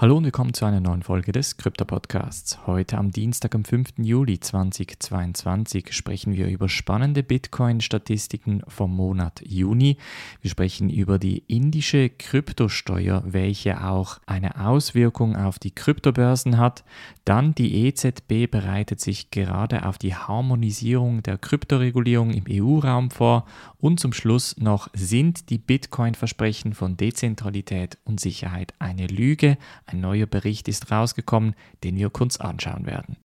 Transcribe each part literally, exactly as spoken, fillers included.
Hallo und willkommen zu einer neuen Folge des Krypto-Podcasts. Heute am Dienstag, am fünften Juli zweitausendzweiundzwanzig, sprechen wir über spannende Bitcoin-Statistiken vom Monat Juni. Wir sprechen über die indische Kryptosteuer, welche auch eine Auswirkung auf die Kryptobörsen hat. Dann die E Z B bereitet sich gerade auf die Harmonisierung der Kryptoregulierung im E U-Raum vor. Und zum Schluss noch: Sind die Bitcoin-Versprechen von Dezentralität und Sicherheit eine Lüge? Ein neuer Bericht ist rausgekommen, den wir kurz anschauen werden.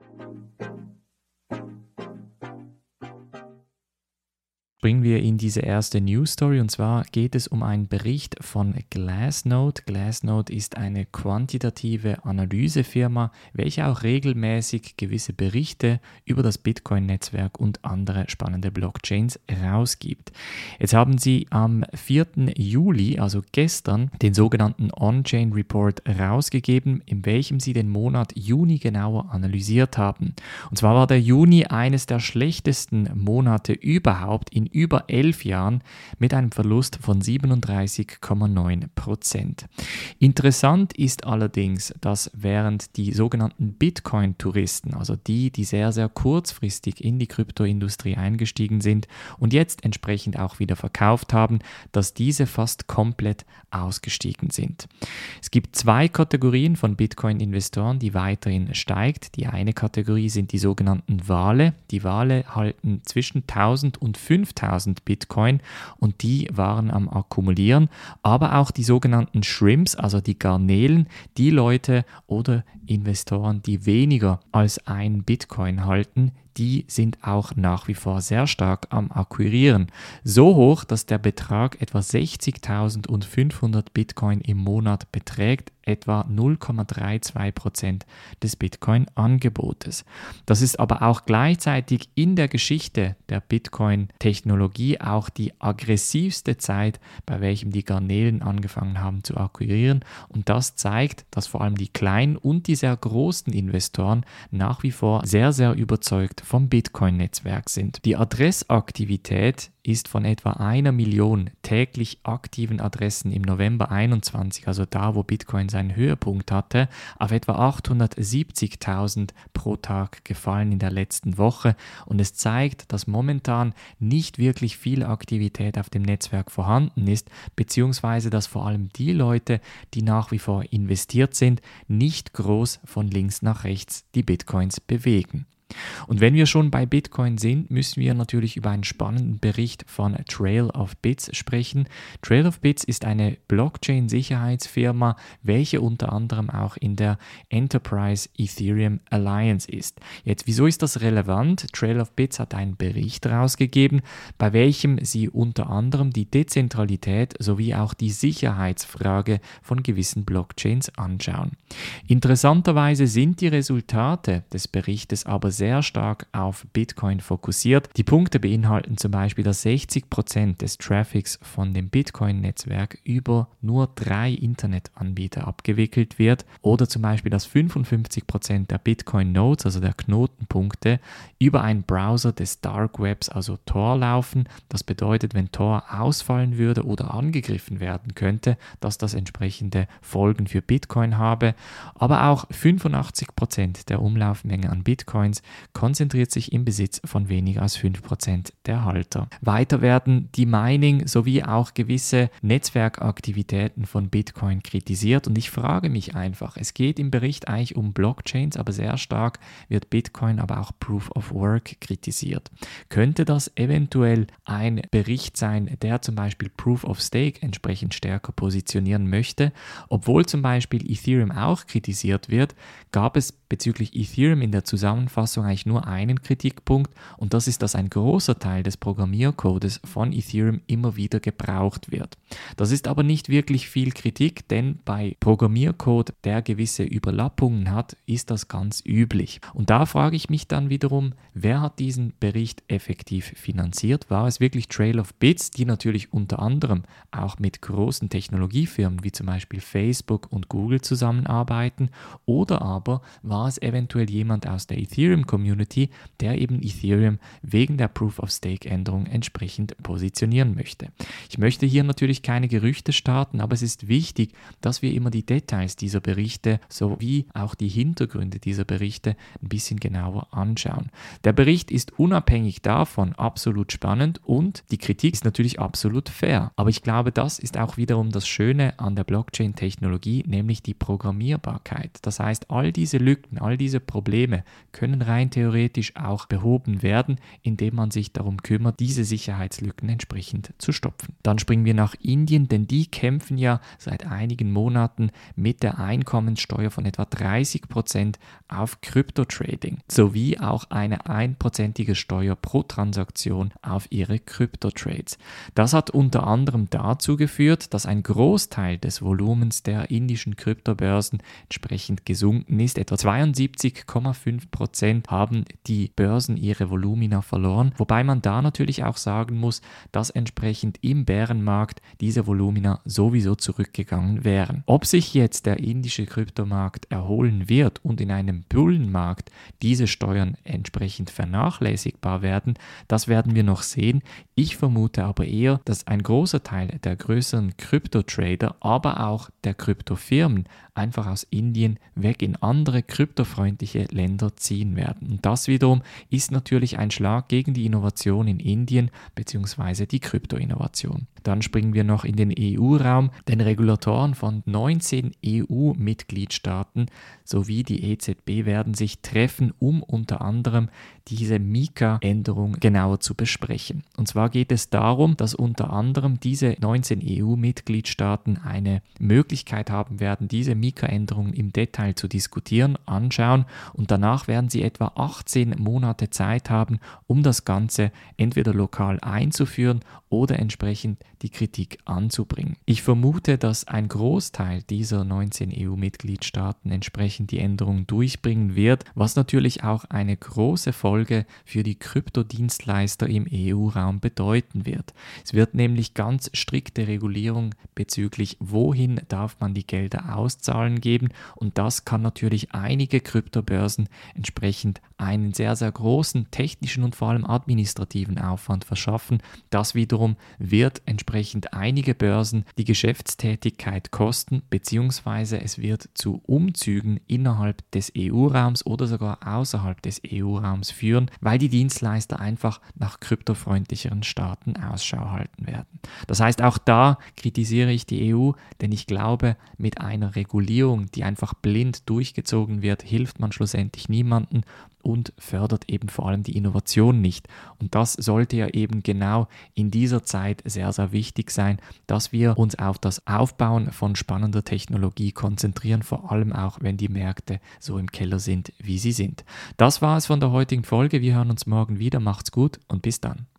Bringen wir in diese erste News-Story, und zwar geht es um einen Bericht von Glassnode. Glassnode ist eine quantitative Analysefirma, welche auch regelmäßig gewisse Berichte über das Bitcoin-Netzwerk und andere spannende Blockchains rausgibt. Jetzt haben sie am vierten Juli, also gestern, den sogenannten On-Chain-Report rausgegeben, in welchem sie den Monat Juni genauer analysiert haben. Und zwar war der Juni eines der schlechtesten Monate überhaupt in über elf Jahren mit einem Verlust von siebenunddreißig Komma neun Prozent. Interessant ist allerdings, dass während die sogenannten Bitcoin-Touristen, also die, die sehr, sehr kurzfristig in die Kryptoindustrie eingestiegen sind und jetzt entsprechend auch wieder verkauft haben, dass diese fast komplett ausgestiegen sind. Es gibt zwei Kategorien von Bitcoin-Investoren, die weiterhin steigt. Die eine Kategorie sind die sogenannten Wale. Die Wale halten zwischen tausend und fünftausend Bitcoin, und die waren am Akkumulieren, aber auch die sogenannten Shrimps, also die Garnelen, die Leute oder Investoren, die weniger als ein Bitcoin halten, die sind auch nach wie vor sehr stark am Akquirieren. So hoch, dass der Betrag etwa sechzigtausendfünfhundert Bitcoin im Monat beträgt, etwa null Komma zweiunddreißig Prozent des Bitcoin-Angebotes. Das ist aber auch gleichzeitig in der Geschichte der Bitcoin-Technologie auch die aggressivste Zeit, bei welchem die Garnelen angefangen haben zu akquirieren. Und das zeigt, dass vor allem die kleinen und die sehr großen Investoren nach wie vor sehr, sehr überzeugt vom Bitcoin-Netzwerk sind. Die Adressaktivität ist von etwa einer Million täglich aktiven Adressen im November einundzwanzig, also da, wo Bitcoin seinen Höhepunkt hatte, auf etwa achthundertsiebzigtausend pro Tag gefallen in der letzten Woche. Und es zeigt, dass momentan nicht wirklich viel Aktivität auf dem Netzwerk vorhanden ist, beziehungsweise dass vor allem die Leute, die nach wie vor investiert sind, nicht groß von links nach rechts die Bitcoins bewegen. Und wenn wir schon bei Bitcoin sind, müssen wir natürlich über einen spannenden Bericht von Trail of Bits sprechen. Trail of Bits ist eine Blockchain-Sicherheitsfirma, welche unter anderem auch in der Enterprise Ethereum Alliance ist. Jetzt, wieso ist das relevant? Trail of Bits hat einen Bericht rausgegeben, bei welchem sie unter anderem die Dezentralität sowie auch die Sicherheitsfrage von gewissen Blockchains anschauen. Interessanterweise sind die Resultate des Berichtes aber sehr stark auf Bitcoin fokussiert. Die Punkte beinhalten zum Beispiel, dass sechzig Prozent des Traffics von dem Bitcoin-Netzwerk über nur drei Internetanbieter abgewickelt wird, oder zum Beispiel, dass fünfundfünfzig Prozent der Bitcoin-Nodes, also der Knotenpunkte, über einen Browser des Dark Webs, also Tor, laufen. Das bedeutet, wenn Tor ausfallen würde oder angegriffen werden könnte, dass das entsprechende Folgen für Bitcoin habe. Aber auch fünfundachtzig Prozent der Umlaufmenge an Bitcoins konzentriert sich im Besitz von weniger als fünf Prozent der Halter. Weiter werden die Mining sowie auch gewisse Netzwerkaktivitäten von Bitcoin kritisiert, und ich frage mich einfach, es geht im Bericht eigentlich um Blockchains, aber sehr stark wird Bitcoin, aber auch Proof of Work kritisiert. Könnte das eventuell ein Bericht sein, der zum Beispiel Proof of Stake entsprechend stärker positionieren möchte? Obwohl zum Beispiel Ethereum auch kritisiert wird, gab es bezüglich Ethereum in der Zusammenfassung eigentlich nur einen Kritikpunkt, und das ist, dass ein großer Teil des Programmiercodes von Ethereum immer wieder gebraucht wird. Das ist aber nicht wirklich viel Kritik, denn bei Programmiercode, der gewisse Überlappungen hat, ist das ganz üblich. Und da frage ich mich dann wiederum, wer hat diesen Bericht effektiv finanziert? War es wirklich Trail of Bits, die natürlich unter anderem auch mit großen Technologiefirmen wie zum Beispiel Facebook und Google zusammenarbeiten, oder aber war es eventuell jemand aus der Ethereum Ethereum-Community, der eben Ethereum wegen der Proof-of-Stake-Änderung entsprechend positionieren möchte. Ich möchte hier natürlich keine Gerüchte starten, aber es ist wichtig, dass wir immer die Details dieser Berichte sowie auch die Hintergründe dieser Berichte ein bisschen genauer anschauen. Der Bericht ist unabhängig davon absolut spannend und die Kritik ist natürlich absolut fair. Aber ich glaube, das ist auch wiederum das Schöne an der Blockchain-Technologie, nämlich die Programmierbarkeit. Das heißt, all diese Lücken, all diese Probleme können rein theoretisch auch behoben werden, indem man sich darum kümmert, diese Sicherheitslücken entsprechend zu stopfen. Dann springen wir nach Indien, denn die kämpfen ja seit einigen Monaten mit der Einkommenssteuer von etwa dreißig Prozent auf Krypto-Trading sowie auch eine einprozentige Steuer pro Transaktion auf ihre Krypto-Trades. Das hat unter anderem dazu geführt, dass ein Großteil des Volumens der indischen Kryptobörsen entsprechend gesunken ist. Etwa zweiundsiebzig Komma fünf Prozent haben die Börsen ihre Volumina verloren, wobei man da natürlich auch sagen muss, dass entsprechend im Bärenmarkt diese Volumina sowieso zurückgegangen wären. Ob sich jetzt der indische Kryptomarkt erholen wird und in einem Bullenmarkt diese Steuern entsprechend vernachlässigbar werden, das werden wir noch sehen. Ich vermute aber eher, dass ein großer Teil der größeren Krypto-Trader, aber auch der Kryptofirmen einfach aus Indien weg in andere kryptofreundliche Länder ziehen werden. Und das wiederum ist natürlich ein Schlag gegen die Innovation in Indien bzw. die Krypto-Innovation. Dann springen wir noch in den E U-Raum, denn Regulatoren von neunzehn E U-Mitgliedstaaten sowie die E Z B werden sich treffen, um unter anderem diese MiCA-Änderung genauer zu besprechen. Und zwar geht es darum, dass unter anderem diese neunzehn E U-Mitgliedstaaten eine Möglichkeit haben werden, diese MiCA-Änderungen im Detail zu diskutieren, anschauen, und danach werden sie etwa achtzehn Monate Zeit haben, um das Ganze entweder lokal einzuführen oder entsprechend die Kritik anzubringen. Ich vermute, dass ein Großteil dieser neunzehn E U-Mitgliedstaaten entsprechend die Änderung durchbringen wird, was natürlich auch eine große Folge für die Kryptodienstleister im E U-Raum bedeuten wird. Es wird nämlich ganz strikte Regulierung bezüglich, wohin darf man die Gelder auszahlen geben, und das kann natürlich einige Kryptobörsen entsprechend einen sehr, sehr großen technischen und vor allem administrativen Aufwand verschaffen. Das wiederum wird entsprechend einige Börsen die Geschäftstätigkeit kosten, beziehungsweise es wird zu Umzügen innerhalb des E U-Raums oder sogar außerhalb des E U-Raums führen, weil die Dienstleister einfach nach kryptofreundlicheren Staaten Ausschau halten werden. Das heißt, auch da kritisiere ich die E U, denn ich glaube, mit einer Regulierung, die einfach blind durchgezogen wird, hilft man schlussendlich niemanden und fördert eben vor allem die Innovation nicht. Und das sollte ja eben genau in dieser Zeit sehr, sehr wichtig sein, dass wir uns auf das Aufbauen von spannender Technologie konzentrieren, vor allem auch, wenn die Märkte so im Keller sind, wie sie sind. Das war es von der heutigen Folge. Wir hören uns morgen wieder. Macht's gut und bis dann.